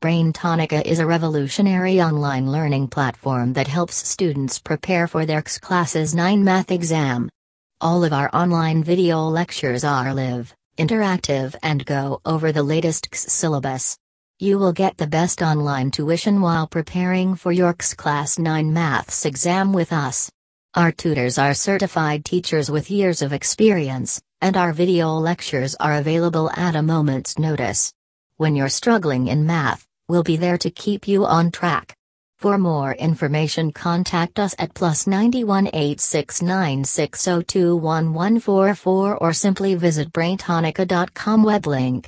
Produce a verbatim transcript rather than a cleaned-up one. BrainTonica is a revolutionary online learning platform that helps students prepare for their C S E Class nine math exam. All of our online video lectures are live, interactive and go over the latest C S E syllabus. You will get the best online tuition while preparing for your C S E Class nine maths exam with us. Our tutors are certified teachers with years of experience, and our video lectures are available at a moment's notice. When you're struggling in math, we'll be there to keep you on track. For more information, contact us at plus nine one eight six nine six zero two one one four four or simply visit braintonica dot com web link.